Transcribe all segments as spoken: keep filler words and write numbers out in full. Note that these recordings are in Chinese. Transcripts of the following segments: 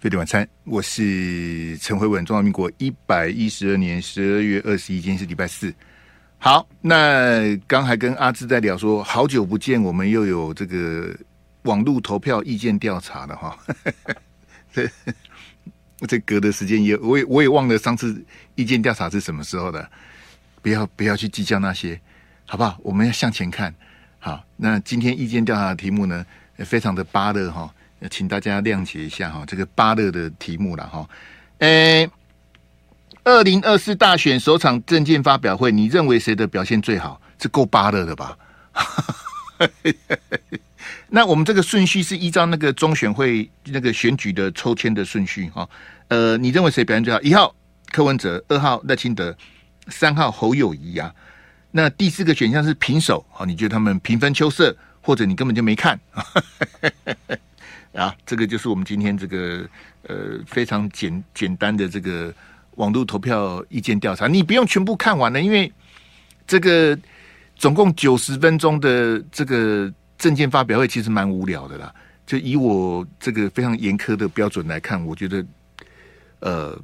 飞碟晚餐，我是陈辉文。中华民国一百一十二年十二月二十一，今天是礼拜四。好，那刚还跟阿志在聊说，好久不见，我们又有这个网络投票意见调查了哈。这这隔的时间也，我也我也忘了上次意见调查是什么时候的。不要不要去计较那些，好不好？我们要向前看。好，那今天意见调查的题目呢，非常的巴勒哈。请大家谅解一下哈，这个巴勒的题目啦哈。诶，二零二四大选首场政见发表会，你认为谁的表现最好？这够巴勒的吧？那我们这个顺序是依照那个中选会那个选举的抽签的顺序哈。呃，你认为谁表现最好？一号柯文哲，二号赖清德，三号侯友宜啊。那第四个选项是平手，好，你觉得他们平分秋色，或者你根本就没看？啊，这个就是我们今天这个呃非常简简单的这个网络投票意见调查，你不用全部看完了，因为这个总共九十分钟的这个政见发表会其实蛮无聊的啦。就以我这个非常严苛的标准来看，我觉得呃，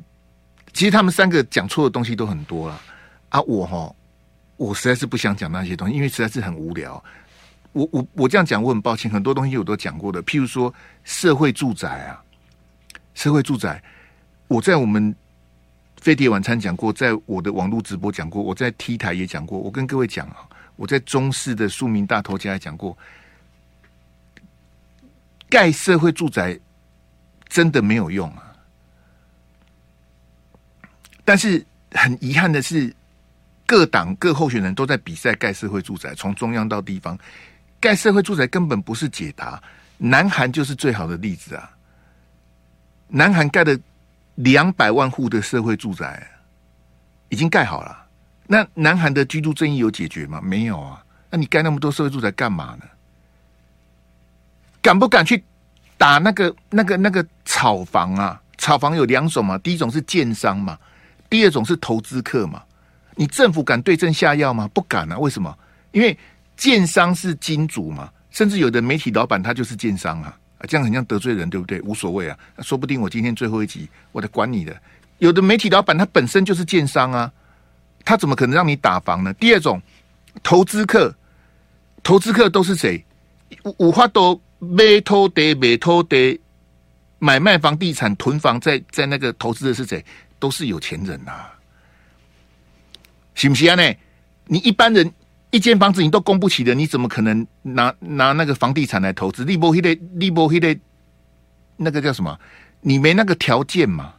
其实他们三个讲错的东西都很多啦。啊，我哈，我实在是不想讲那些东西，因为实在是很无聊。我我我这样讲，我很抱歉，很多东西我都讲过的。譬如说社会住宅啊，社会住宅，我在我们飞碟晚餐讲过，在我的网络直播讲过，我在 T 台也讲过。我跟各位讲啊，我在中视的庶民大头家也讲过，盖社会住宅真的没有用啊。但是很遗憾的是，各党各候选人都在比赛盖社会住宅，从中央到地方。盖社会住宅根本不是解答，南韩就是最好的例子啊！南韩盖了两百万户的社会住宅，已经盖好了。那南韩的居住正义有解决吗？没有啊！那你盖那么多社会住宅干嘛呢？敢不敢去打那个、那个、那个炒房啊？炒房有两种嘛，第一种是建商嘛，第二种是投资客嘛。你政府敢对症下药吗？不敢啊！为什么？因为建商是金主嘛，甚至有的媒体老板他就是建商啊，这样很像得罪人，对不对？无所谓啊，说不定我今天最后一集，我得管你的。有的媒体老板他本身就是建商啊，他怎么可能让你打房呢？第二种，投资客，投资客都是谁？五花都买土地、买土地、买卖房地产、囤房，在在那个投资的是谁？都是有钱人啊，是不是啊？呢，你一般人。一间房子你都供不起的，你怎么可能拿拿那个房地产来投资？利波希的利波希的，那个叫什么？你没那个条件嘛？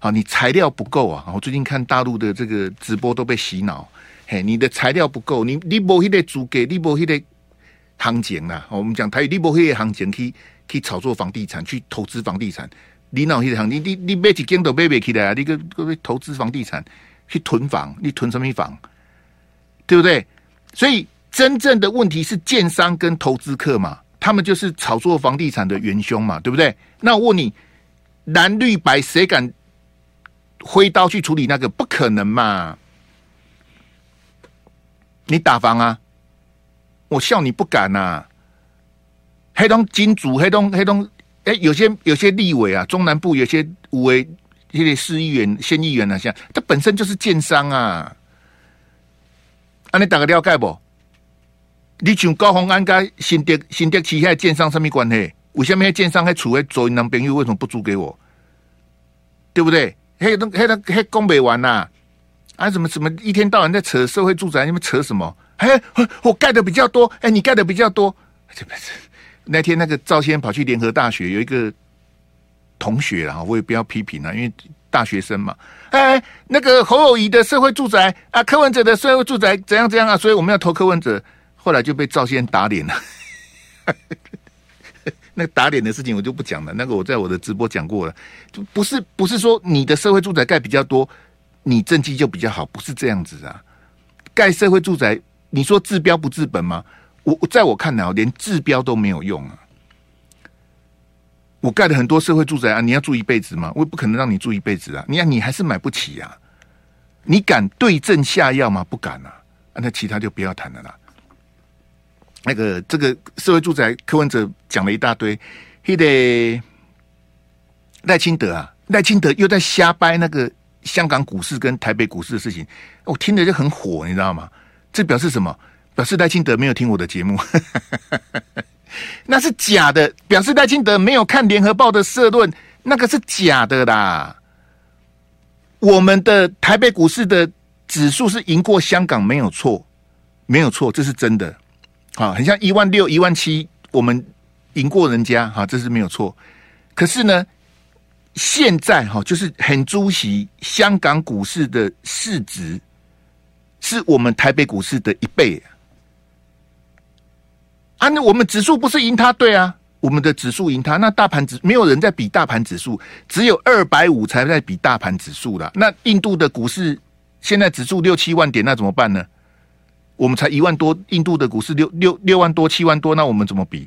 好，你材料不够啊！我最近看大陆的这个直播都被洗脑，嘿，你的材料不够，你利波希的租给利波希的行情啦。我们讲台语利波希的行情去去炒作房地产，去投资房地产。你那些行情，你你买一间都买不起来啊！你个投资房地产去囤房，你囤什么房？对不对？所以真正的问题是建商跟投资客嘛，他们就是炒作房地产的元凶嘛，对不对？那我问你，蓝绿白谁敢挥刀去处理那个？不可能嘛！你打房啊，我笑你不敢啊。黑东金主，黑东黑东，哎，有些有些立委啊，中南部有些五位这些市议员、县议员啊，像他本身就是建商啊。啊，你大家了解不？你像高虹安跟新德新德旗下建商什么关系？为什么那建商还处在左邻男朋友为什么不租给我？对不对？嘿，那嘿，那嘿，讲不完呐！啊，什么什么，一天到晚在扯社会住宅，你们扯什么？嘿，我盖的比较多，哎，你盖的比较多。那天那个赵先跑去联合大学有一个同学啦，我也不要批评啦，因为。大学生嘛，哎，那个侯友宜的社会住宅啊，柯文哲的社会住宅怎样怎样啊，所以我们要投柯文哲，后来就被赵先打脸了。那打脸的事情我就不讲了，那个我在我的直播讲过了，就不是不是说你的社会住宅盖比较多，你政绩就比较好，不是这样子啊。盖社会住宅，你说治标不治本吗？我在我看来，连治标都没有用啊。我盖了很多社会住宅啊，你要住一辈子吗？我不可能让你住一辈子啊！你看你还是买不起啊！你敢对症下药吗？不敢啊！啊，那其他就不要谈了啦。那个这个社会住宅，柯文哲讲了一大堆，那个赖清德啊，赖清德又在瞎掰那个香港股市跟台北股市的事情，我听着就很火，你知道吗？这表示什么？表示赖清德没有听我的节目那是假的，表示赖清德没有看联合报的社论，那个是假的啦。我们的台北股市的指数是赢过香港，没有错，没有错，这是真的啊，很像一万六一万七我们赢过人家啊，这是没有错。可是呢，现在哈、啊、就是很主席香港股市的市值是我们台北股市的一倍啊！那我们指数不是赢它，对啊，我们的指数赢它。那大盘指没有人在比大盘指数，只有两百五才在比大盘指数啦。那印度的股市现在指数六七万点，那怎么办呢？我们才一万多，印度的股市六六六万多、七万多，那我们怎么比？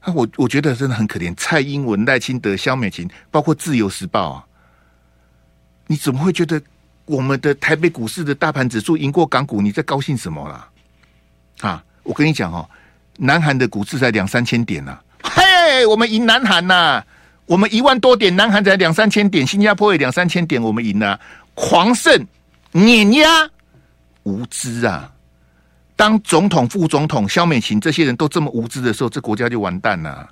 啊，我我觉得真的很可怜。蔡英文、赖清德、萧美琴，包括《自由时报》啊，你怎么会觉得？我们的台北股市的大盘指数赢过港股，你在高兴什么啦？啊，我跟你讲哦，南韩的股市才两三千点呐、啊，嘿，我们赢南韩呐、啊，我们一万多点，南韩才两三千点，新加坡也两三千点，我们赢了、啊，狂胜碾压，无知啊！当总统、副总统、萧美琴这些人都这么无知的时候，这国家就完蛋了、啊。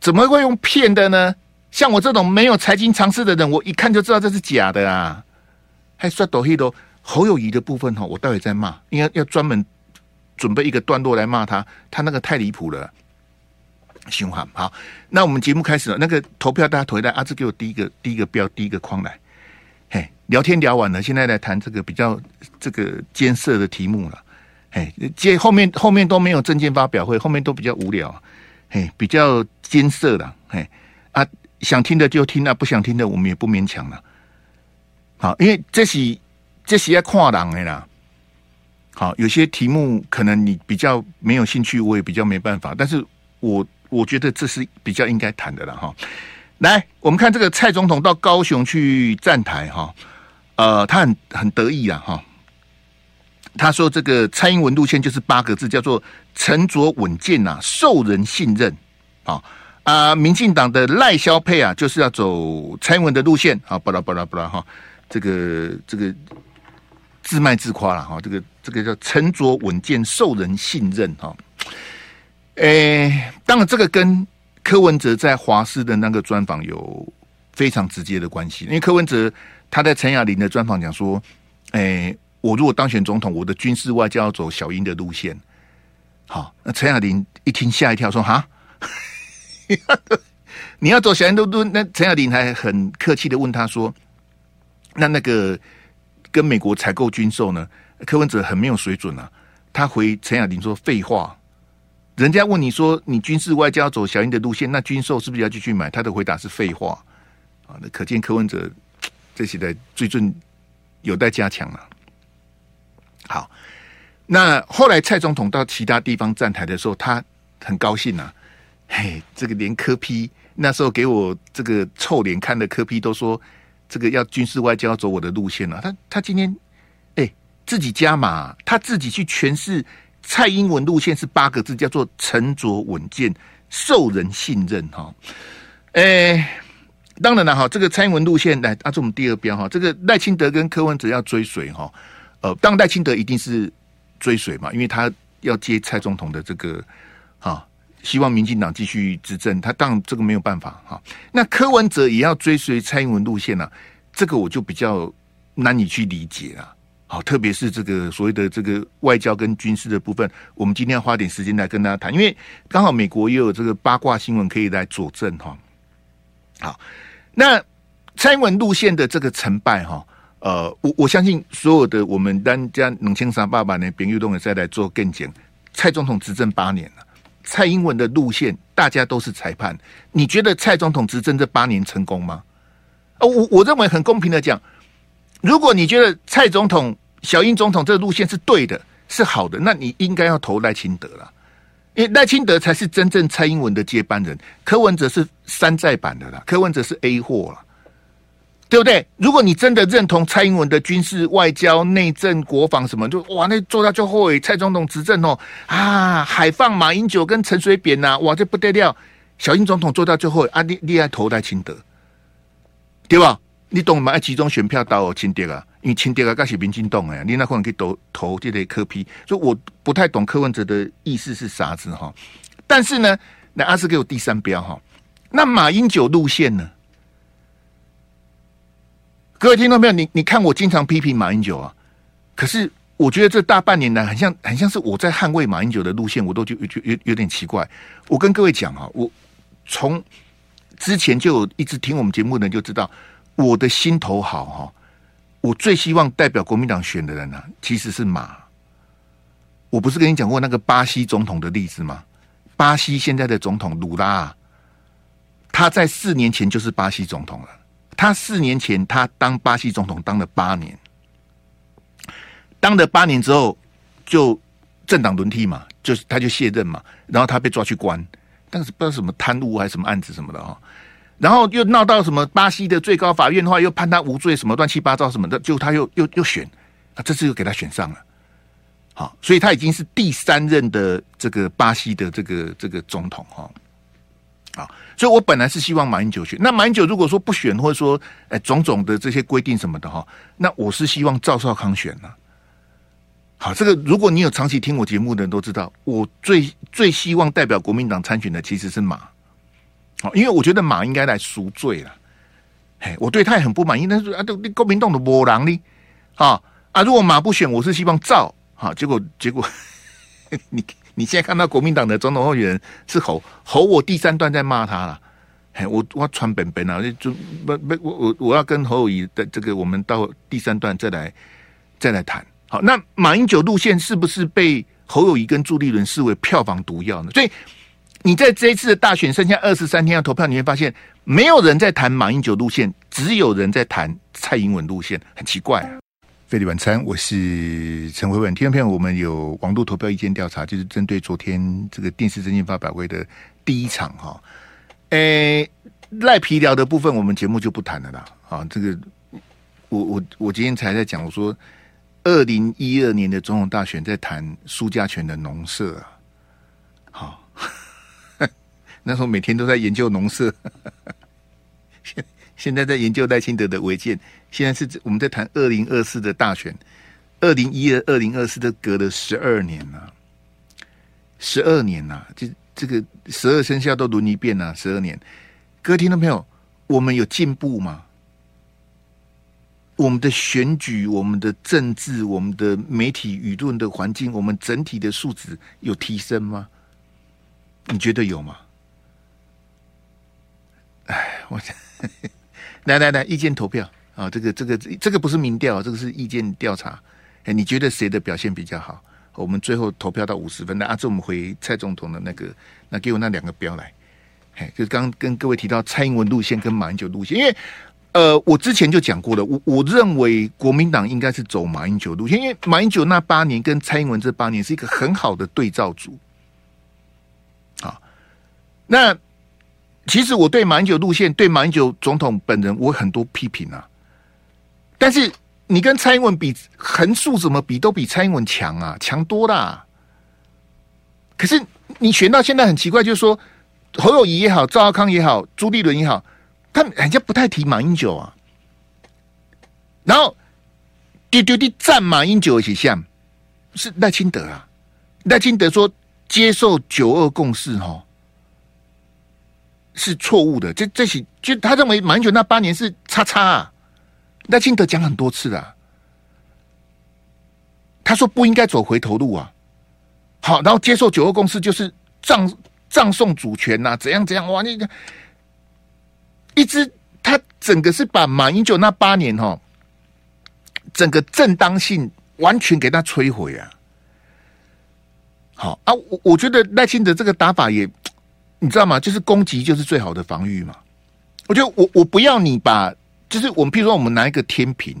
怎么会用骗的呢？像我这种没有财经常识的人，我一看就知道这是假的啊！还刷抖音喽，侯友宜的部分哈，我待会再骂，应该要专门准备一个段落来骂他，他那个太离谱了，循环。好，那我们节目开始了，那个投票大家投一下，阿志给我第一个第一个标第一个框来，嘿，聊天聊完了，现在来谈这个比较这个艰涩的题目了，嘿，接后面后面都没有政见发表会，后面都比较无聊，嘿，比较艰涩的，嘿，啊，想听的就听啊，不想听的我们也不勉强了。好，因为这是这是要看人的啦。好，有些题目可能你比较没有兴趣，我也比较没办法。但是我我觉得这是比较应该谈的啦哈。来，我们看这个蔡总统到高雄去站台哈，呃，他很很得意啦哈。他说这个蔡英文路线就是八个字，叫做沉着稳健呐、啊，受人信任啊。啊，民进党的赖萧配啊，就是要走蔡英文的路线啊，巴拉巴拉巴拉哈。这个这个自卖自夸了哈，这个这个叫沉着稳健，受人信任哈。诶、欸，当然这个跟柯文哲在华视的那个专访有非常直接的关系，因为柯文哲他在陈雅玲的专访讲说，诶、欸，我如果当选总统，我的军事外交要走小英的路线。好，那陈雅玲一听吓一跳说，说哈。你要走小英的路，那陈雅玲还很客气的问他说。那那个跟美国采购军售呢？柯文哲很没有水准啊！他回陈雅玲说：“废话，人家问你说你军事外交走小英的路线，那军售是不是要继续买？”他的回答是废话啊！那可见柯文哲这些的水准有待加强了。好，那后来蔡总统到其他地方站台的时候，他很高兴啊！嘿，这个连柯 P 那时候给我这个臭脸看的柯 P 都说。这个要军事外交走我的路线了、啊，他他今天哎、欸、自己加码，他自己去诠释蔡英文路线是八个字，叫做沉着稳健，受人信任哈。哎、欸，当然了哈，这个蔡英文路线来，啊，这我们第二标哈，这个赖清德跟柯文哲要追随哈，呃，当然赖清德一定是追随嘛，因为他要接蔡总统的这个啊。希望民进党继续执政，他当然这个没有办法哈。那柯文哲也要追随蔡英文路线啊，这个我就比较难以去理解啦。好，特别是这个所谓的这个外交跟军事的部分，我们今天要花点时间来跟大家谈，因为刚好美国也有这个八卦新闻可以来佐证哈。好，那蔡英文路线的这个成败哈，呃，我我相信所有的我们单家能清三爸爸呢，别运动也再来做更简。蔡总统执政八年了。蔡英文的路线，大家都是裁判。你觉得蔡总统执政这八年成功吗？哦，我我认为很公平的讲，如果你觉得蔡总统、小英总统这个路线是对的，是好的，那你应该要投赖清德了，因为赖清德才是真正蔡英文的接班人。柯文哲是山寨版的啦，柯文哲是 A 货啦，对不对？如果你真的认同蔡英文的军事、外交、内政、国防什么，就哇，那做到就后悔蔡总统执政哦啊，海放马英九跟陈水扁呐、啊，哇，这不得了。小英总统做到最后啊，你你要投在清德，对吧？你懂吗？要集中选票到清德啊，因为清德啊，那是民进党哎，你那可能去投投这类柯 P， 所以我不太懂柯文哲的意思是啥子哈。但是呢，那阿、啊、是给我第三标哈。那马英九路线呢？各位听众朋友，你你看我经常批评马英九啊，可是我觉得这大半年来，很像很像是我在捍卫马英九的路线，我都就就 有, 有点奇怪。我跟各位讲啊，我从之前就有一直听我们节目的人就知道，我的心头好哈，我最希望代表国民党选的人啊，其实是马。我不是跟你讲过那个巴西总统的例子吗？巴西现在的总统鲁拉、啊。他在四年前就是巴西总统了。他四年前他当巴西总统当了八年，当了八年之后就政党轮替嘛，就他就卸任嘛，然后他被抓去关，但是不知道什么贪污还是什么案子什么的哈、哦，然后又闹到什么巴西的最高法院的话又判他无罪什么乱七八糟什么的，就他又又又选，啊这次又给他选上了，好、哦，所以他已经是第三任的这个巴西的这个这个总统哈、哦。啊，所以我本来是希望马英九选。那马英九如果说不选，或者说，哎、欸，种种的这些规定什么的哈，那我是希望赵少康选呢、啊。好，这个如果你有长期听我节目的人都知道，我最最希望代表国民党参选的其实是马。好，因为我觉得马应该来赎罪了。哎，我对他也很不满意，但是啊，你国民党的无人呢？啊啊，如果马不选，我是希望赵。好、啊，结果结果你。你现在看到国民党的总统候选人是吼吼，我第三段在骂他了。嘿，我我穿本本啊，就不不我我我要跟侯友宜的这个，我们到第三段再来再来谈。好，那马英九路线是不是被侯友宜跟朱立伦视为票房毒药呢？所以你在这一次的大选剩下二十三天要投票，你会发现没有人在谈马英九路线，只有人在谈蔡英文路线，很奇怪、啊。费力晚餐，我是陈慧文。听众朋友，我们有网络投票意见调查，就是针对昨天这个电视政见发表会的第一场哈。诶、欸，赖皮聊的部分我们节目就不谈了啦。啊，这个我我我今天才在讲，我说二零一二年的总统大选在谈苏家全的农舍啊。好、哦，那时候每天都在研究农舍。现在在研究赖清德的违建，现在是我们在谈二零二四的大选，二零一二、二零二四都隔了十二年了、啊，十二年了、啊，这这个十二生肖都轮一遍了、啊，十二年。各位听众朋友，我们有进步吗？我们的选举、我们的政治、我们的媒体舆论的环境，我们整体的素质有提升吗？你觉得有吗？哎，我。来来来，意见投票啊！这个、这个、这个不是民调，这个是意见调查。哎，你觉得谁的表现比较好？我们最后投票到五十分。那啊，这我们回蔡总统的那个，那给我那两个标来。哎，就刚跟各位提到蔡英文路线跟马英九路线，因为呃，我之前就讲过了，我我认为国民党应该是走马英九路线，因为马英九那八年跟蔡英文这八年是一个很好的对照组。好，那。其实我对马英九路线，对马英九总统本人，我很多批评啊。但是你跟蔡英文比，横竖怎么比都比蔡英文强啊，强多啦。可是你选到现在很奇怪，就是说侯友宜也好，赵少康也好，朱立伦也好，他人家不太提马英九啊。然后丢丢地赞马英九一下，是赖清德啊。赖清德说接受九二共识哦。是错误的，这这些就他认为马英九那八年是叉叉啊，赖清德讲很多次啊，他说不应该走回头路啊，好，然后接受九二共识就是葬葬送主权呐、啊，怎样怎样哇，你一直他整个是把马英九那八年哈、哦，整个正当性完全给他摧毁啊，好啊，我我觉得赖清德这个打法也。你知道吗？就是攻击就是最好的防御嘛。我觉得我我不要你把，就是我们譬如说我们拿一个天平，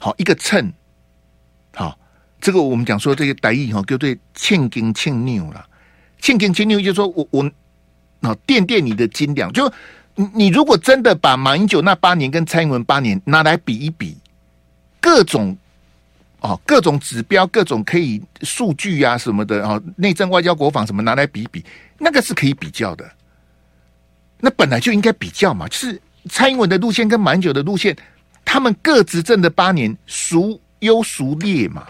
好一个秤，好这个我们讲说这个台语哈叫做秤斤秤两啦，秤斤秤两就是说我我好垫垫你的斤两，就你你如果真的把马英九那八年跟蔡英文八年拿来比一比，各种。哦，各种指标、各种可以数据啊什么的，哦，内政、外交、国防什么拿来比比，那个是可以比较的。那本来就应该比较嘛，就是蔡英文的路线跟马英九的路线，他们各执政的八年孰优孰劣嘛，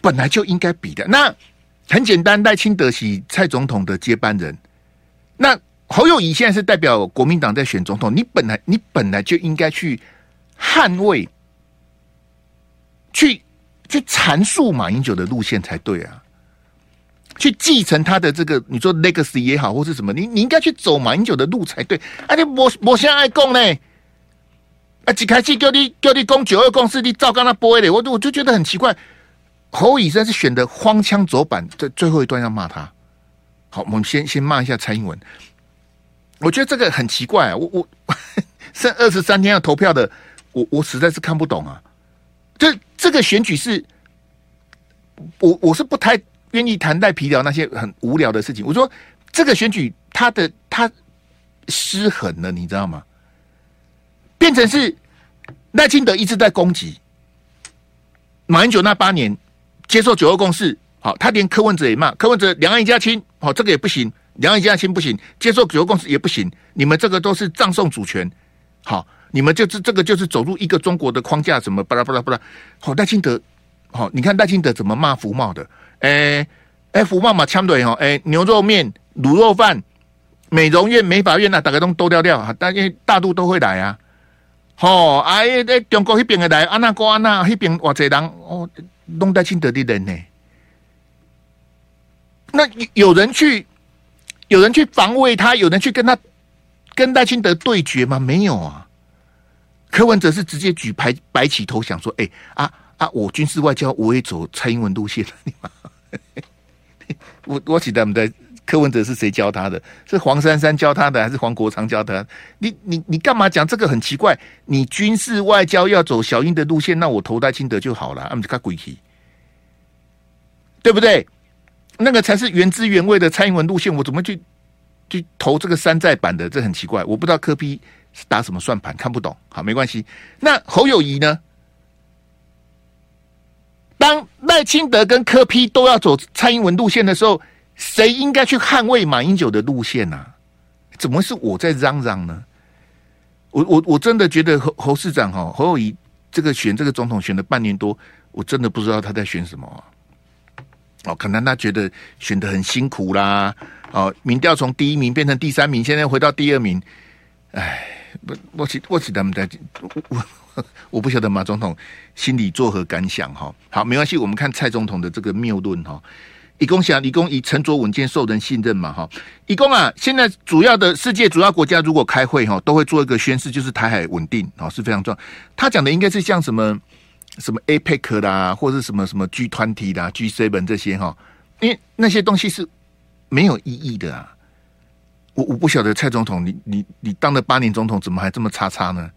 本来就应该比的。那很简单，赖清德是蔡总统的接班人，那侯友宜现在是代表国民党在选总统，你本来你本来就应该去捍卫，去去阐述马英九的路线才对啊，去继承他的这个你说 legacy 也好或是什么，你你应该去走马英九的路才对。啊，你没没啥爱讲呢，啊，一开始叫你叫你讲九二共识，你照跟他播咧，我我就觉得很奇怪。侯友宜是选的荒腔走板，最最后一段要骂他。好，我们先先骂一下蔡英文。我觉得这个很奇怪啊，我我剩二十三天要投票的，我我实在是看不懂啊。这这个选举是，我我是不太愿意谈带皮聊那些很无聊的事情。我说这个选举它的它失衡了，你知道吗？变成是赖清德一直在攻击马英九那八年接受九二共识，好，他连柯文哲也骂，柯文哲两岸一家亲，好，这个也不行，两岸一家亲不行，接受九二共识也不行，你们这个都是葬送主权，好，你们就是这个就是走入一个中国的框架，什么巴拉巴拉巴拉。好，赖清德，好，你看赖清德怎么骂福茂的？哎哎，福茂嘛，枪腿哦，哎，牛肉面、卤肉饭、美容院、美发院啊，大家都都掉掉啊，大家大陆都会来啊。哦，啊，诶、欸，中国那边的来，安那哥安那，那边偌侪人哦，拢赖清德的人呢、欸。那有人去，有人去防卫他，有人去跟他跟赖清德对决吗？没有啊。柯文哲是直接举牌白起投降，说：“哎、欸、啊啊，我军事外交我也走蔡英文路线了，你妈！我我记得我们在柯文哲是谁教他的？是黄珊珊教他的，还是黄国昌教他的？你你你干嘛讲这个很奇怪？你军事外交要走小英的路线，那我投戴清德就好了，俺们看鬼气，对不对？那个才是原汁原味的蔡英文路线，我怎么去去投这个山寨版的？这很奇怪，我不知道柯 P。”打什么算盘看不懂，好，没关系。那侯友宜呢？当赖清德跟柯 P 都要走蔡英文路线的时候，谁应该去捍卫马英九的路线啊？怎么是我在嚷嚷呢？我我我真的觉得侯侯市长哈，侯友宜这个选这个总统选了半年多，我真的不知道他在选什么啊。哦，可能他觉得选得很辛苦啦。哦，民调从第一名变成第三名，现在回到第二名。哎，我我起我起他们在，我我不晓得马总统心里作何感想哈。好，没关系，我们看蔡总统的这个谬论哈。一共想，一共以沉着稳健受人信任嘛哈。一共啊，现在主要的世界主要国家如果开会哈，都会做一个宣示，就是台海稳定啊是非常重要。他讲的应该是像什么什么 A P E C 啦，或是什么什么 G 二十 啦、G 七 这些哈，因为那些东西是没有意义的啊。我我不晓得蔡总统，你你你当了八年总统，怎么还这么差差呢？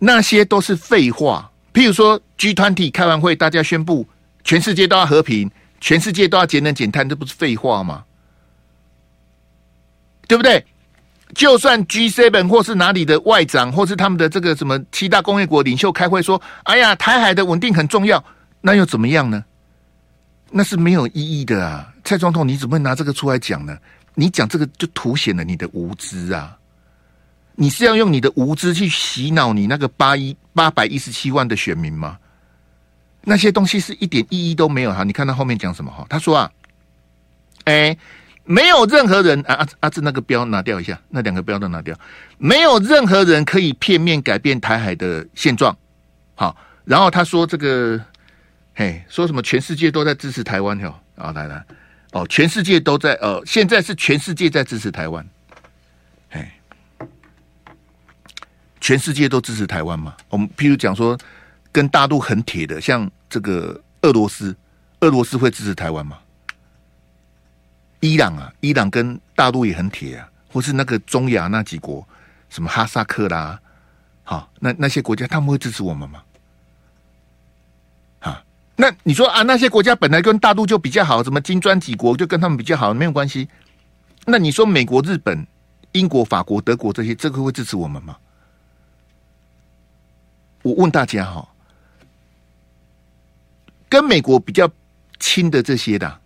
那些都是废话。譬如说 G 二十 开完会，大家宣布全世界都要和平，全世界都要节能减碳，这不是废话吗？对不对？就算 G 七 或是哪里的外长，或是他们的这个什么七大工业国领袖开会说，哎呀，台海的稳定很重要，那又怎么样呢？那是没有意义的啊！蔡总统，你怎么会拿这个出来讲呢？你讲这个就凸显了你的无知啊！你是要用你的无知去洗脑你那个八一八百一十七万的选民吗？那些东西是一点意义都没有哈！你看他后面讲什么哈？他说啊，哎，没有任何人啊啊啊！这那个标拿掉一下，那两个标都拿掉，没有任何人可以片面改变台海的现状。好，然后他说这个，嘿，说什么全世界都在支持台湾哟！啊，来来。哦，全世界都在呃，现在是全世界在支持台湾，哎，全世界都支持台湾嘛？我们譬如讲说，跟大陆很铁的，像这个俄罗斯，俄罗斯会支持台湾吗？伊朗啊，伊朗跟大陆也很铁啊，或是那个中亚那几国，什么哈萨克啦，好、哦，那那些国家他们会支持我们吗？那你说啊，那些国家本来跟大陆就比较好，什么金砖几国就跟他们比较好，没有关系。那你说美国、日本、英国、法国、德国这些，这个会支持我们吗？我问大家哈、哦，跟美国比较亲的这些的，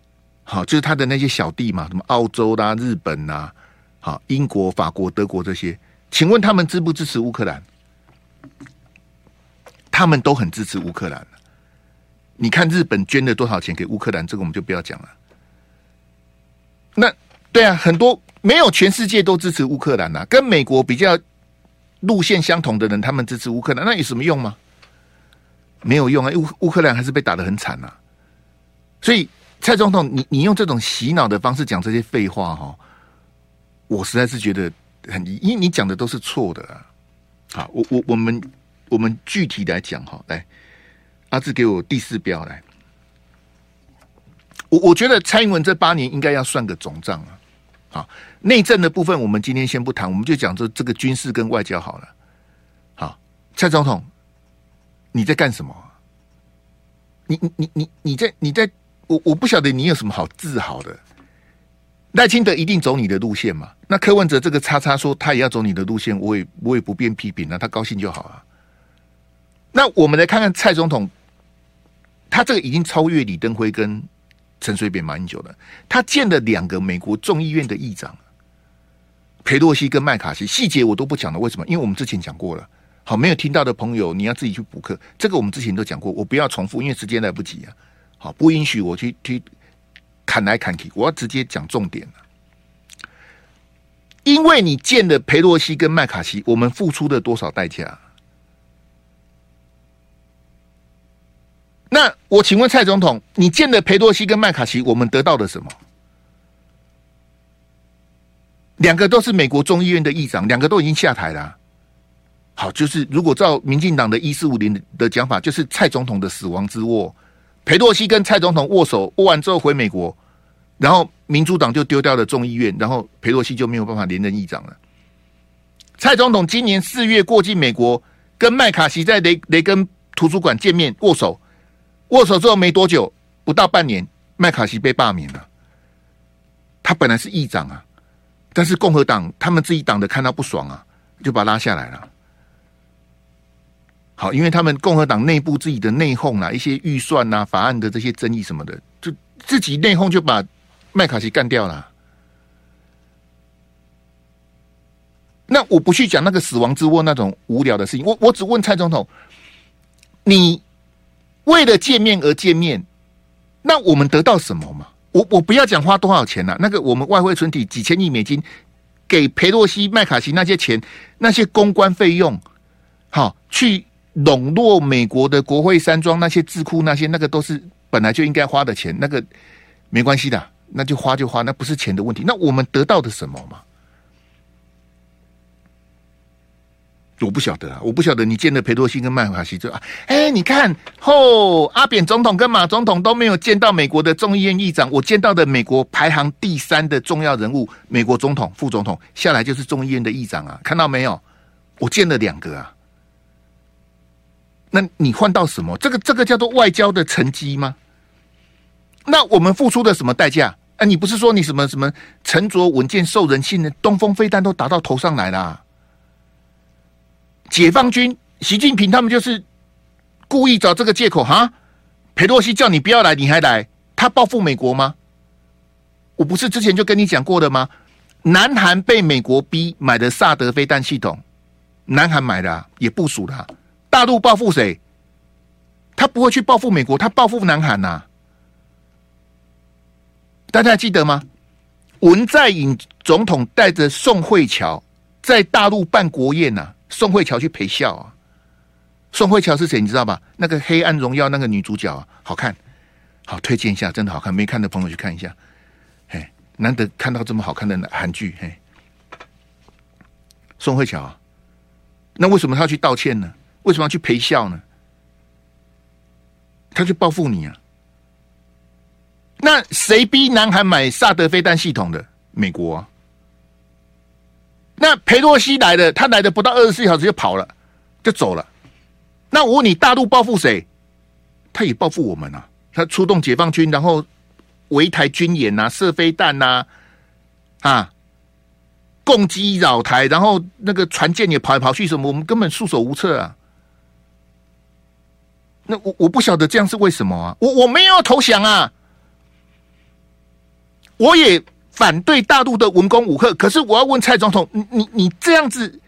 好，就是他的那些小弟嘛，什么澳洲啦、啊、日本啦、啊、好，英国、法国、德国这些，请问他们支不支持乌克兰？他们都很支持乌克兰。你看日本捐了多少钱给乌克兰，这个我们就不要讲了。那对啊，很多没有全世界都支持乌克兰啊，跟美国比较路线相同的人，他们支持乌克兰，那有什么用吗？没有用啊，乌乌克兰还是被打得很惨啊。所以蔡总统，你你用这种洗脑的方式讲这些废话哈、哦，我实在是觉得很，因为你讲的都是错的啊。好，我我我们我们具体来讲哈，来，阿志给我第四标来。我我觉得蔡英文这八年应该要算个总账啊。好，内政的部分我们今天先不谈，我们就讲这这个军事跟外交好了。好，蔡总统，你在干什么？你你你你你在你在我我不晓得你有什么好自豪的。赖清德一定走你的路线嘛？那柯文哲这个叉叉说他也要走你的路线，我也我也不便批评啊，他高兴就好啊。那我们来看看蔡总统，他这个已经超越李登辉跟陈水扁、马英九了。他见了两个美国众议院的议长，裴洛西跟麦卡锡，细节我都不讲了。为什么？因为我们之前讲过了。好，没有听到的朋友，你要自己去补课。这个我们之前都讲过，我不要重复，因为时间来不及啊。好，不允许我去去砍来砍去，我要直接讲重点了。因为你见了裴洛西跟麦卡锡，我们付出了多少代价？那我请问蔡总统，你见了裴洛西跟麦卡锡，我们得到了什么？两个都是美国众议院的议长，两个都已经下台了、啊。好，就是如果照民进党的一四五零的讲法，就是蔡总统的死亡之握。裴洛西跟蔡总统握手，握完之后回美国，然后民主党就丢掉了众议院，然后裴洛西就没有办法连任议长了。蔡总统今年四月过境美国，跟麦卡锡在雷雷根图书馆见面握手。握手之后没多久，不到半年，麦卡锡被罢免了。他本来是议长啊，但是共和党他们自己党的看他不爽啊，就把他拉下来了。好，因为他们共和党内部自己的内讧啊，一些预算啊、法案的这些争议什么的，就自己内讧就把麦卡锡干掉了。那我不去讲那个死亡之握那种无聊的事情，我我只问蔡总统，你为了见面而见面，那我们得到什么嘛？我我不要讲花多少钱了、啊，那个我们外汇存底几千亿美金，给裴洛西、麦卡锡那些钱，那些公关费用，好去笼络美国的国会山庄那些智库那些，那个都是本来就应该花的钱，那个没关系的、啊，那就花就花，那不是钱的问题。那我们得到的什么嘛？我不晓得啊，我不晓得你见了裴洛西跟麦卡锡就啊，哎、欸，你看后、哦、阿扁总统跟马总统都没有见到美国的众议院议长，我见到的美国排行第三的重要人物，美国总统、副总统，下来就是众议院的议长啊，看到没有？我见了两个啊，那你换到什么？这个这个叫做外交的成绩吗？那我们付出的什么代价？啊，你不是说你什么什么沉着稳健、受人信任，东风飞弹都打到头上来啦、啊？解放军习近平他们就是故意找这个借口哈，裴洛西叫你不要来你还来，他报复美国吗？我不是之前就跟你讲过的吗？南韩被美国逼买的萨德飞弹系统，南韩买的、啊、也部署的、啊、大陆报复谁？他不会去报复美国，他报复南韩啊。大家还记得吗？文在寅总统带着宋慧乔在大陆办国宴啊，宋慧乔去陪笑啊！宋慧乔是谁？你知道吧？那个《黑暗荣耀》那个女主角啊，好看，好推荐一下，真的好看，没看的朋友去看一下。哎，难得看到这么好看的韩剧，哎，宋慧乔、啊，那为什么她要去道歉呢？为什么要去陪笑呢？她去报复你啊！那谁逼南韩买萨德飞弹系统的？美国啊！那裴洛西来的，他来的不到二十四小时就跑了，就走了。那我问你，大陆报复谁？他也报复我们啊！他出动解放军，然后围台军演啊，射飞弹啊，啊，攻击扰台，然后那个船舰也跑来跑去，什么我们根本束手无策啊！那我我不晓得这样是为什么啊！我我没有投降啊！我也反对大陆的文攻武吓，可是我要问蔡总统，你你你这样子，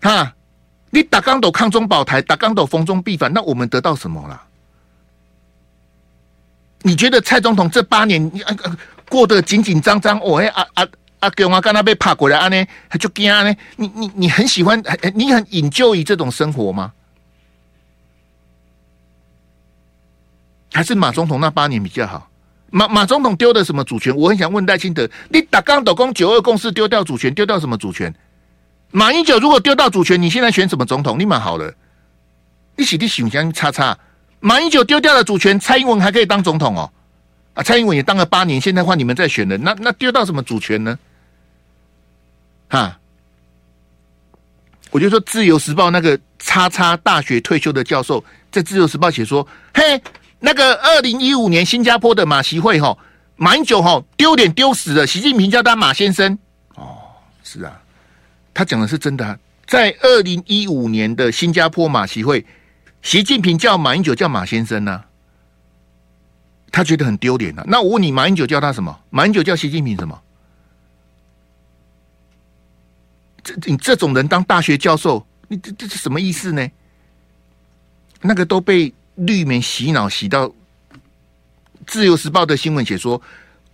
哈，你打钢斗抗中保台，打钢斗逢中必反，那我们得到什么啦？你觉得蔡总统这八年、啊啊、过得紧紧张张哦？哎啊啊啊！给我刚才被爬过来啊呢，还就惊呢？你你你很喜欢，你很enjoy这种生活吗？还是马总统那八年比较好？马马总统丢的什么主权？我很想问赖清德，你打刚斗攻九二共识丢掉主权，丢掉什么主权？马英九如果丢掉主权，你现在选什么总统？你蛮好了，你洗地洗香叉叉。马英九丢掉了主权，蔡英文还可以当总统哦，啊，蔡英文也当了八年，现在换你们再选了，那那丢到什么主权呢？哈，我就说《自由时报》那个叉叉大学退休的教授在《自由时报》写说，嘿。那个二零一五年新加坡的马习会吼，马英九吼丢脸丢死了，习近平叫他马先生哦，是啊，他讲的是真的、啊。在二零一五年的新加坡马习会，习近平叫马英九叫马先生呢、啊，他觉得很丢脸啊。那我问你，马英九叫他什么？马英九叫习近平什么？这你这种人当大学教授，你这这是什么意思呢？那个都被。绿媒洗脑洗到，《自由时报》的新闻写说，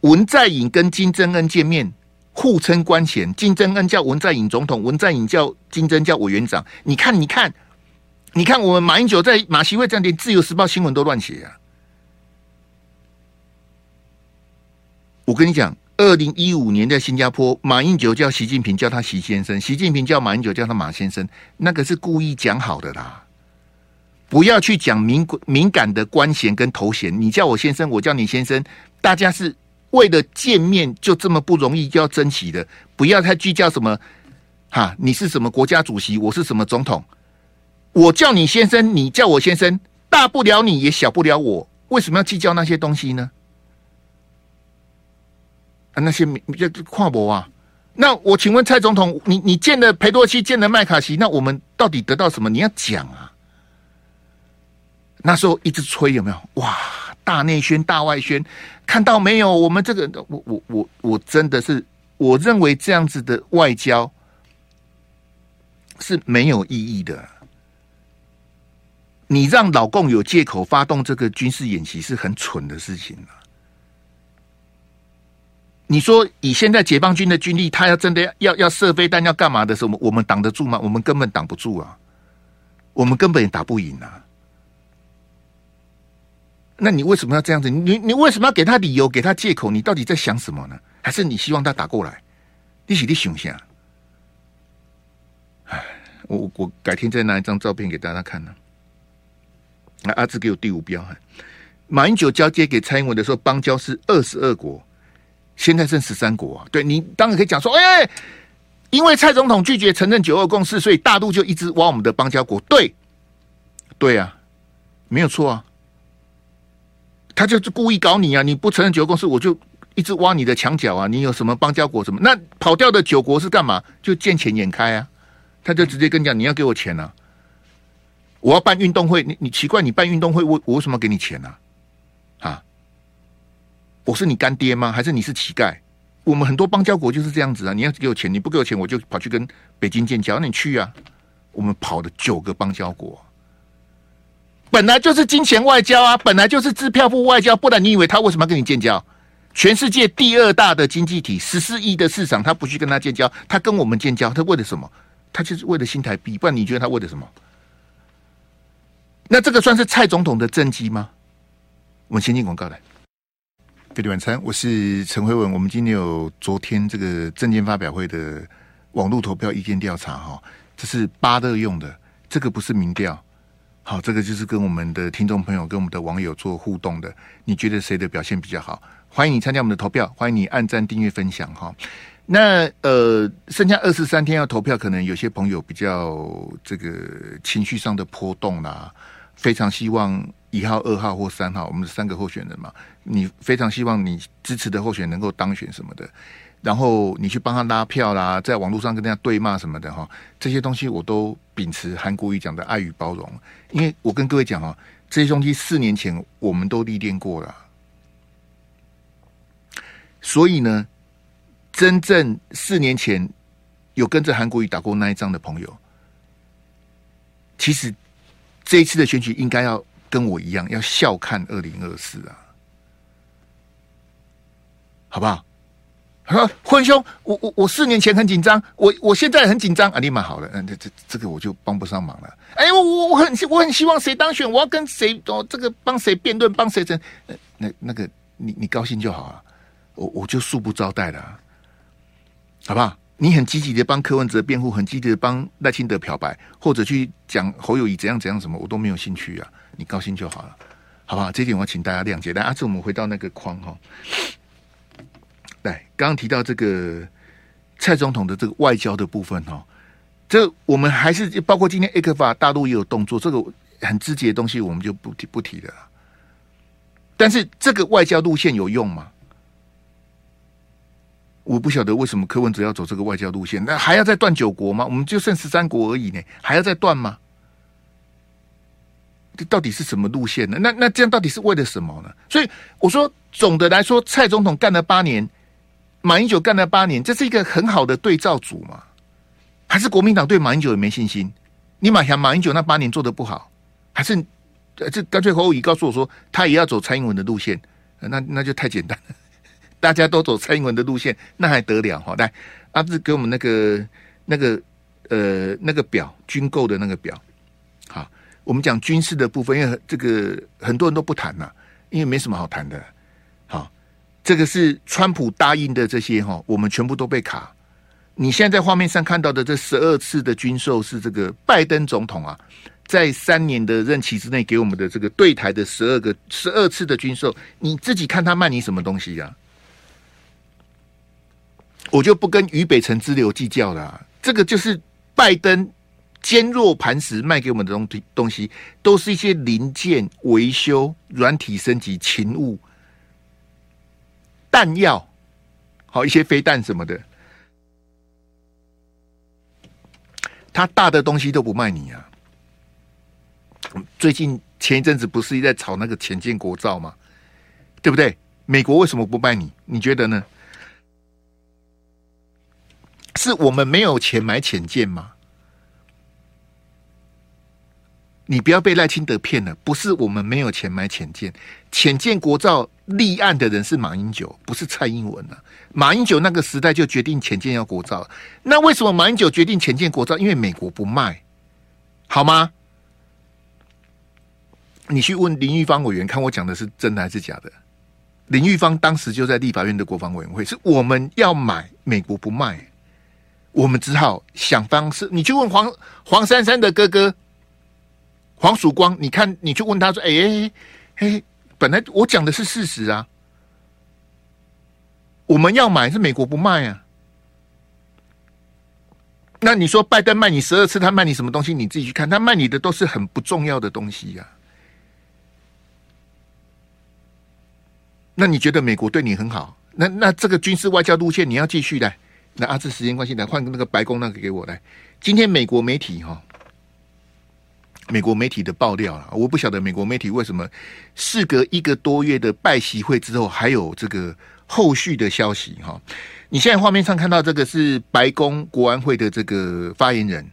文在寅跟金正恩见面，互称官衔，金正恩叫文在寅总统，文在寅叫金正叫委员长。你看，你看，你看，我们马英九在马习会这样，连《自由时报》新闻都乱写啊！我跟你讲，二零一五年在新加坡，马英九叫习近平叫他习先生，习近平叫马英九叫他马先生，那个是故意讲好的啦。不要去讲敏敏感的官衔跟头衔，你叫我先生，我叫你先生，大家是为了见面就这么不容易就要珍惜的，不要太计较什么哈，你是什么国家主席，我是什么总统，我叫你先生，你叫我先生，大不了你也小不了我，为什么要计较那些东西呢？啊，那些就跨博啊。那我请问蔡总统，你你见了裴洛西，见了麦卡锡，那我们到底得到什么？你要讲啊。那时候一直吹有没有？哇，大内宣、大外宣，看到没有？我们这个，我我我我真的是，我认为这样子的外交是没有意义的。你让老共有借口发动这个军事演习是很蠢的事情、啊、你说以现在解放军的军力，他要真的要要射飞弹要干嘛的时候，我们挡得住吗？我们根本挡不住啊，我们根本也打不赢啊。那你为什么要这样子？你你为什么要给他理由、给他借口？你到底在想什么呢？还是你希望他打过来？你是你想一下。哎，我我改天再拿一张照片给大家看呢、啊。阿、啊、志、啊、给我第五标、啊。马英九交接给蔡英文的时候，邦交是二十二国，现在剩十三国啊。对你当然可以讲说，哎、欸，因为蔡总统拒绝承认九二共识，所以大陆就一直挖我们的邦交国。对，对啊，没有错啊。他就是故意搞你啊！你不承认九二共识，我就一直挖你的墙角啊！你有什么邦交国什么？那跑掉的九国是干嘛？就见钱眼开啊！他就直接跟你讲，你要给我钱啊！我要办运动会，你你奇怪，你办运动会，我我为什么要给你钱啊？啊！我是你干爹吗？还是你是乞丐？我们很多邦交国就是这样子啊！你要给我钱，你不给我钱，我就跑去跟北京建交，那你去啊！我们跑了九个邦交国。本来就是金钱外交啊，本来就是支票部外交，不然你以为他为什么要跟你建交？全世界第二大的经济体，十四亿的市场，他不去跟他建交，他跟我们建交，他为了什么？他就是为了新台币，不然你觉得他为了什么？那这个算是蔡总统的政绩吗？我们先进广告来。各位晚餐，我是陈辉文，我们今天有昨天这个政见发表会的网络投票意见调查哈，这是巴勒用的，这个不是民调。好，这个就是跟我们的听众朋友、跟我们的网友做互动的。你觉得谁的表现比较好？欢迎你参加我们的投票，欢迎你按赞、订阅、分享哈。那呃，剩下二十三天要投票，可能有些朋友比较这个情绪上的波动啦，非常希望一号、二号或三号，我们三个候选人嘛，你非常希望你支持的候选人能够当选什么的，然后你去帮他拉票啦，在网络上跟人家对骂什么的哈，这些东西我都秉持韩国瑜讲的爱与包容，因为我跟各位讲哈，这些东西四年前我们都历练过了。所以呢，真正四年前有跟着韩国瑜打过那一仗的朋友，其实这一次的选举应该要跟我一样，要笑看二零二四啊，好不好？他说：“混兄，我我我四年前很紧张，我我现在很紧张啊，立马好了，嗯，这这这个我就帮不上忙了。哎，我我我很我很希望谁当选，我要跟谁哦，这个帮谁辩论，帮谁争，那那个你你高兴就好了，我我就恕不招待了、啊，好不好？你很积极的帮柯文哲辩护，很积极的帮赖清德漂白，或者去讲侯友宜怎样怎样什么，我都没有兴趣啊，你高兴就好了，好不好？这一点我要请大家谅解。来，阿、啊、志，我们回到那个框哈。”来，刚刚提到这个蔡总统的这个外交的部分哈、哦，这我们还是包括今天 E C F A 大陆也有动作，这个很直接的东西我们就不提不提了啦。但是这个外交路线有用吗？我不晓得为什么柯文哲要走这个外交路线，那还要再断九国吗？我们就剩十三国而已呢，还要再断吗？这到底是什么路线呢？那那这样到底是为了什么呢？所以我说，总的来说，蔡总统干了八年。马英九干了八年，这是一个很好的对照组嘛？还是国民党对马英九也没信心？你马想马英九那八年做的不好，还是这干脆侯友宜告诉我说他也要走蔡英文的路线？那那就太简单了，大家都走蔡英文的路线，那还得了？好，来，阿志给我们那个那个呃那个表，军购的那个表。好，我们讲军事的部分，因为这个很多人都不谈了、啊，因为没什么好谈的。这个是川普答应的这些哈，我们全部都被卡。你现在在画面上看到的这十二次的军售是这个拜登总统啊，在三年的任期之内给我们的这个对台的十二个十二次的军售，你自己看他卖你什么东西呀、啊？我就不跟于北辰之流计较了、啊。这个就是拜登坚若磐石卖给我们的东东西，都是一些零件、维修、软体升级、勤务。弹药，好一些飞弹什么的，他大的东西都不卖你啊。最近前一阵子不是在炒那个潜舰国造吗？对不对？美国为什么不卖你？你觉得呢？是我们没有钱买潜舰吗？你不要被赖清德骗了，不是我们没有钱买潜舰，潜舰国造立案的人是马英九，不是蔡英文啊。马英九那个时代就决定潜舰要国造，那为什么马英九决定潜舰国造？因为美国不卖，好吗？你去问林玉芳委员，看我讲的是真的还是假的。林玉芳当时就在立法院的国防委员会，是我们要买，美国不卖，我们只好想方式。你去问黄黄珊珊的哥哥。黄曙光，你看，你去问他说：“哎、欸、哎、欸欸，本来我讲的是事实啊，我们要买是美国不卖啊。那你说拜登卖你十二次，他卖你什么东西？你自己去看，他卖你的都是很不重要的东西呀、啊。那你觉得美国对你很好？那那这个军事外交路线你要继续来。那阿志时间关系，来换那个白宫那个给我来。今天美国媒体哈。”美国媒体的爆料了，我不晓得美国媒体为什么事隔一个多月的拜习会之后，还有这个后续的消息哈。你现在画面上看到这个是白宫国安会的这个发言人，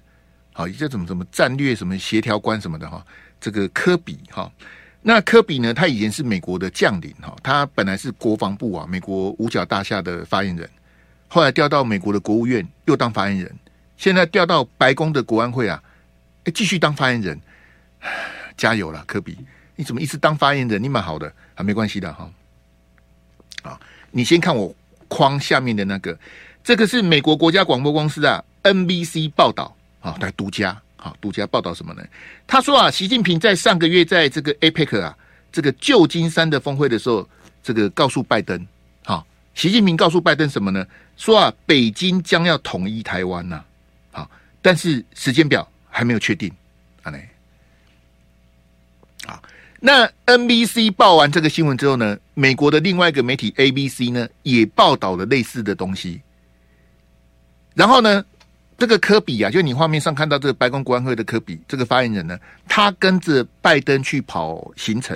好，这怎么怎么战略什么协调官什么的哈，这个科比哈。那科比呢，他以前是美国的将领哈，他本来是国防部啊，美国五角大厦的发言人，后来调到美国的国务院又当发言人，现在调到白宫的国安会啊。继续当发言人，加油啦科比！你怎么一直当发言人？你蛮好的，啊，没关系的哈。啊，你先看我框下面的那个，这个是美国国家广播公司啊 N B C 报道啊，来独家啊，独家报道什么呢？他说啊，习近平在上个月在这个 A P E C 啊，这个旧金山的峰会的时候，这个告诉拜登，啊，习近平告诉拜登什么呢？说啊，北京将要统一台湾呐，啊，但是时间表。还没有确定，啊，好，那 N B C 报完这个新闻之后呢，美国的另外一个媒体 A B C 呢也报道了类似的东西。然后呢，这个科比啊，就你画面上看到这个白宫国安会的科比这个发言人呢，他跟着拜登去跑行程，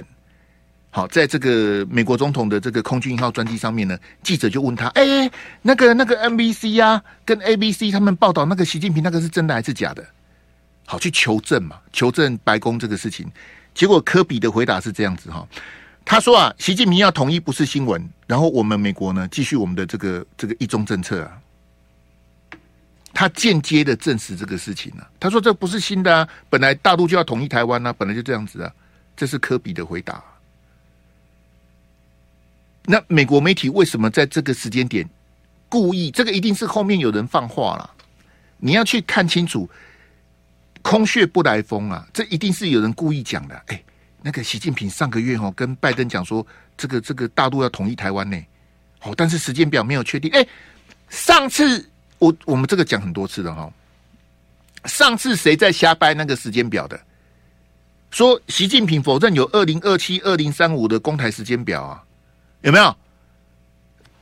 好，在这个美国总统的这个空军一号专机上面呢，记者就问他，哎、欸，那个那个 N B C 啊，跟 A B C 他们报道那个习近平那个是真的还是假的？好，去求证嘛，求证白宫这个事情。结果科比的回答是这样子哈、哦，他说啊，习近平要统一不是新闻，然后我们美国呢继续我们的这个这个一中政策啊。他间接的证实这个事情啊，他说这不是新的啊，本来大陆就要统一台湾啊，本来就这样子啊，这是科比的回答、啊。那美国媒体为什么在这个时间点故意？这个一定是后面有人放话了，你要去看清楚，空穴不来风啊，这一定是有人故意讲的、啊。哎、欸，那个习近平上个月哦跟拜登讲说，这个这个大陆要统一台湾呢、欸，哦，但是时间表没有确定。哎、欸，上次。我我们这个讲很多次了哈，上次谁在瞎掰那个时间表的？说习近平否认有二零二七、二零三五的公台时间表啊？有没有？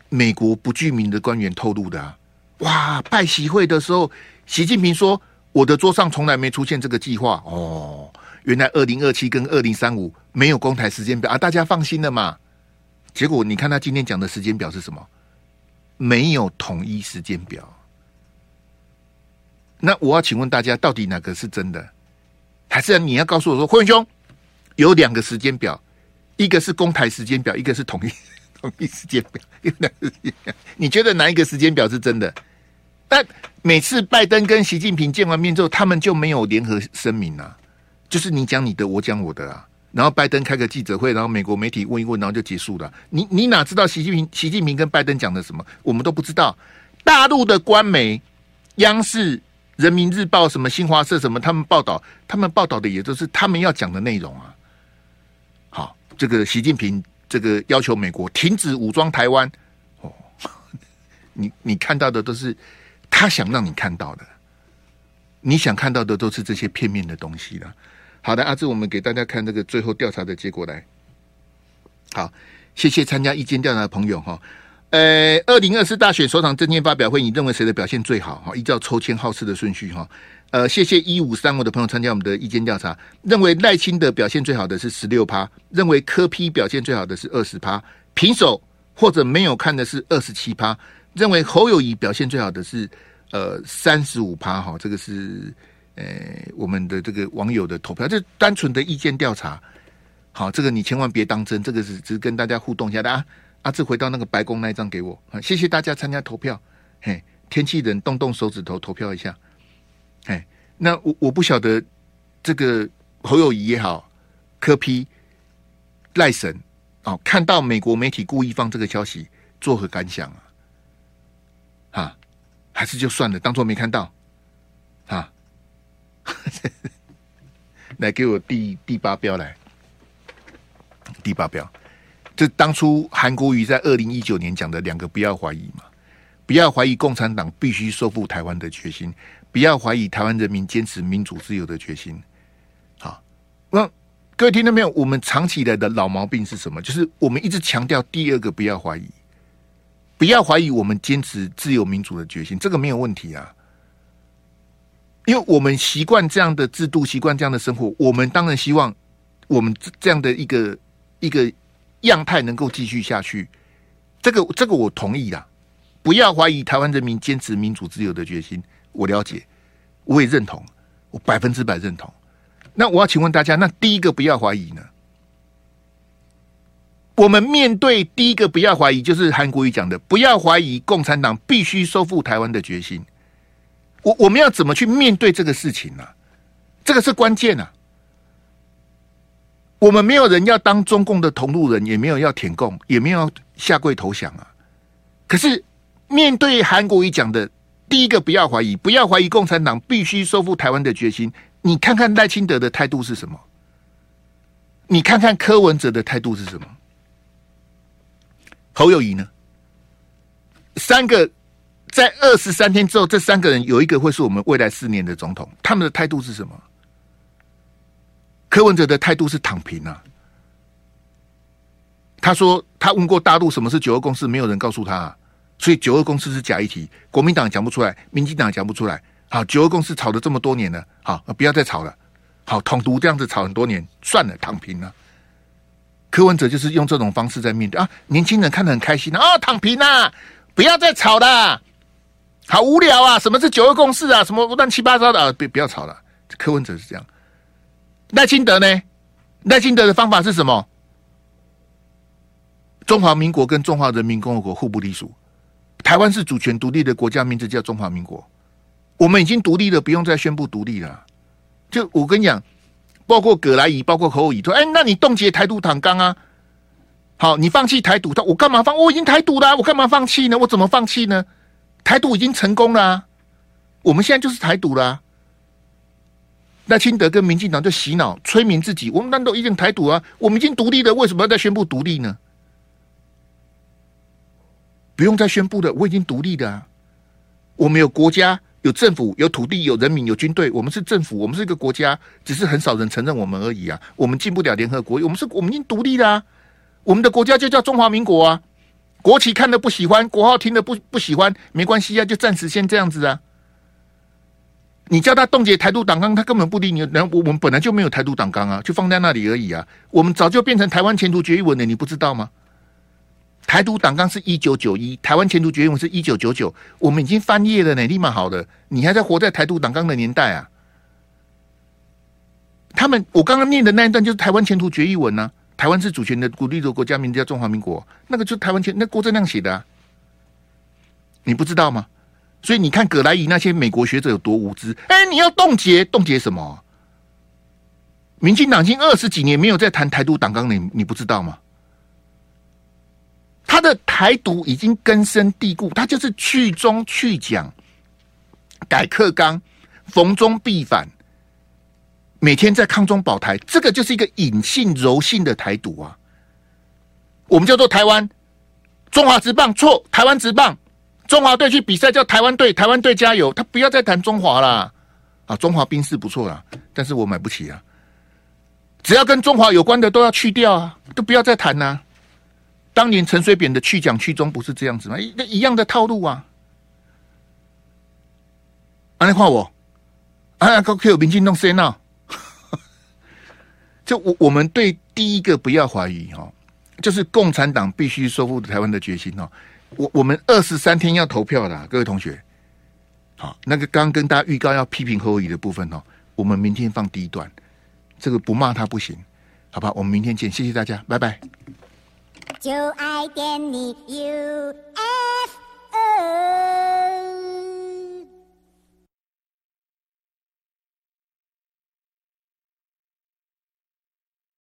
美国不具名的官员透露的啊！哇，拜习会的时候，习近平说：“我的桌上从来没出现这个计划。”哦，原来二零二七跟二零三五没有公台时间表啊！大家放心了嘛？结果你看他今天讲的时间表是什么？没有统一时间表。那我要请问大家，到底哪个是真的？还是你要告诉我说，慧文兄有两个时间表，一个是公台时间表，一个是统一统一时间表，有两个时间表。你觉得哪一个时间表是真的？但每次拜登跟习近平见完面之后，他们就没有联合声明啊，就是你讲你的，我讲我的啊。然后拜登开个记者会，然后美国媒体问一问，然后就结束了。你你哪知道习近平习近平跟拜登讲的什么？我们都不知道。大陆的官媒、央视。人民日报什么新华社什么，他们报道，他们报道的也都是他们要讲的内容啊。好，这个习近平这个要求美国停止武装台湾，哦，你你看到的都是他想让你看到的，你想看到的都是这些片面的东西了。好的，阿志，我们给大家看这个最后调查的结果来。好，谢谢参加意见调查的朋友哈。呃，二零二四大选首场政见发表会，你认为谁的表现最好？哈，依照抽签号次的顺序哈。呃，谢谢一五三五的朋友参加我们的意见调查，认为赖清德表现最好的是十六趴，认为柯 P 表现最好的是二十趴，平手或者没有看的是二十七趴，认为侯友宜表现最好的是呃三十五趴哈，这个是呃我们的这个网友的投票，这单纯的意见调查。好，这个你千万别当真，这个是只是跟大家互动一下的啊。阿志回到那个白宫那一张给我、啊，谢谢大家参加投票。嘿，天气冷，动动手指头投票一下。嘿，那我我不晓得这个侯友宜也好，柯 P 赖神哦，看到美国媒体故意放这个消息，作何感想啊？啊，还是就算了，当作没看到。啊，来给我第第八标来，第八标。这当初韩国瑜在二零一九年讲的两个不要怀疑嘛，不要怀疑共产党必须收复台湾的决心，不要怀疑台湾人民坚持民主自由的决心。好，那各位听到没有？我们长期以来的老毛病是什么？就是我们一直强调第二个不要怀疑，不要怀疑我们坚持自由民主的决心，这个没有问题啊。因为我们习惯这样的制度，习惯这样的生活，我们当然希望我们这样的一个一个。样态能够继续下去，这个这个我同意啦，不要怀疑台湾人民坚持民主自由的决心，我了解，我也认同，我百分之百认同。那我要请问大家，那第一个不要怀疑呢？我们面对第一个不要怀疑，就是韩国瑜讲的，不要怀疑共产党必须收复台湾的决心。我我们要怎么去面对这个事情呢、啊？这个是关键啊。我们没有人要当中共的同路人，也没有要舔共，也没有要下跪投降啊。可是面对韩国瑜讲的第一个不要怀疑，不要怀疑共产党必须收复台湾的决心，你看看赖清德的态度是什么？你看看柯文哲的态度是什么？侯友宜呢？三个在二十三天之后，这三个人有一个会是我们未来四年的总统，他们的态度是什么？柯文哲的态度是躺平啊，他说他问过大陆什么是九二共识，没有人告诉他、啊，所以九二共识是假议题，国民党讲不出来，民进党讲不出来。好，九二共识吵了这么多年了，好，不要再吵了。好，统独这样子吵很多年，算了，躺平了、啊。柯文哲就是用这种方式在面对啊，年轻人看得很开心啊，躺平啊，不要再吵了，好无聊啊，什么是九二共识啊，什么乱七八糟的啊，不要吵了。柯文哲是这样。赖清德呢？赖清德的方法是什么？中华民国跟中华人民共和国互不隶属，台湾是主权独立的国家，名字叫中华民国。我们已经独立了，不用再宣布独立了。就我跟你讲，包括葛莱仪，包括侯友宜，说：“哎、欸，那你冻结台独党纲啊？好，你放弃台独，我干嘛放？我已经台独了、啊，我干嘛放弃呢？我怎么放弃呢？台独已经成功了、啊，我们现在就是台独了、啊。”赖清德跟民进党就洗脑催眠自己，我们难道已经台独啊？我们已经独立了，为什么要再宣布独立呢？不用再宣布的，我已经独立的啊！我们有国家、有政府、有土地、有人民、有军队，我们是政府，我们是一个国家，只是很少人承认我们而已啊！我们进不了联合国，我们是我们已经独立的啊！我们的国家就叫中华民国啊！国旗看的不喜欢，国号听的不不喜欢，没关系啊，就暂时先这样子啊！你叫他冻结台独党纲，他根本不理你。我们本来就没有台独党纲啊，就放在那里而已啊。我们早就变成台湾前途决议文了，你不知道吗？台独党纲是一九九一，台湾前途决议文是一九九九，我们已经翻页了呢，立马好的，你还在活在台独党纲的年代啊？他们，我刚刚念的那一段就是台湾前途决议文啊，台湾是主权的独立的国家，名字叫中华民国，那个就是台湾前那郭正亮写的啊，你不知道吗？所以你看葛莱仪那些美国学者有多无知？哎、欸，你要冻结冻结什么？民进党已经二十几年没有在谈台独党纲，你你不知道吗？他的台独已经根深蒂固，他就是去中去讲，改课纲，逢中必反，每天在抗中保台，这个就是一个隐性柔性的台独啊。我们叫做台湾中华职棒，错，台湾职棒。中华队去比赛叫台湾队，台湾队加油！他不要再谈中华啦，啊，中华兵是不错啦，但是我买不起啊。只要跟中华有关的都要去掉啊，都不要再谈啦、啊。当年陈水扁的去讲去中不是这样子吗？那一样的套路啊。啊，你看我，啊，高 Q 民进弄谁闹？就我我们对第一个不要怀疑哦，就是共产党必须收复台湾的决心哦。我我们二十三天要投票啦，各位同学。好，那个刚跟大家预告要批评侯友宜的部分哦，我们明天放第一段，这个不骂他不行，好吧？我们明天见，谢谢大家，拜拜。就爱点你 U。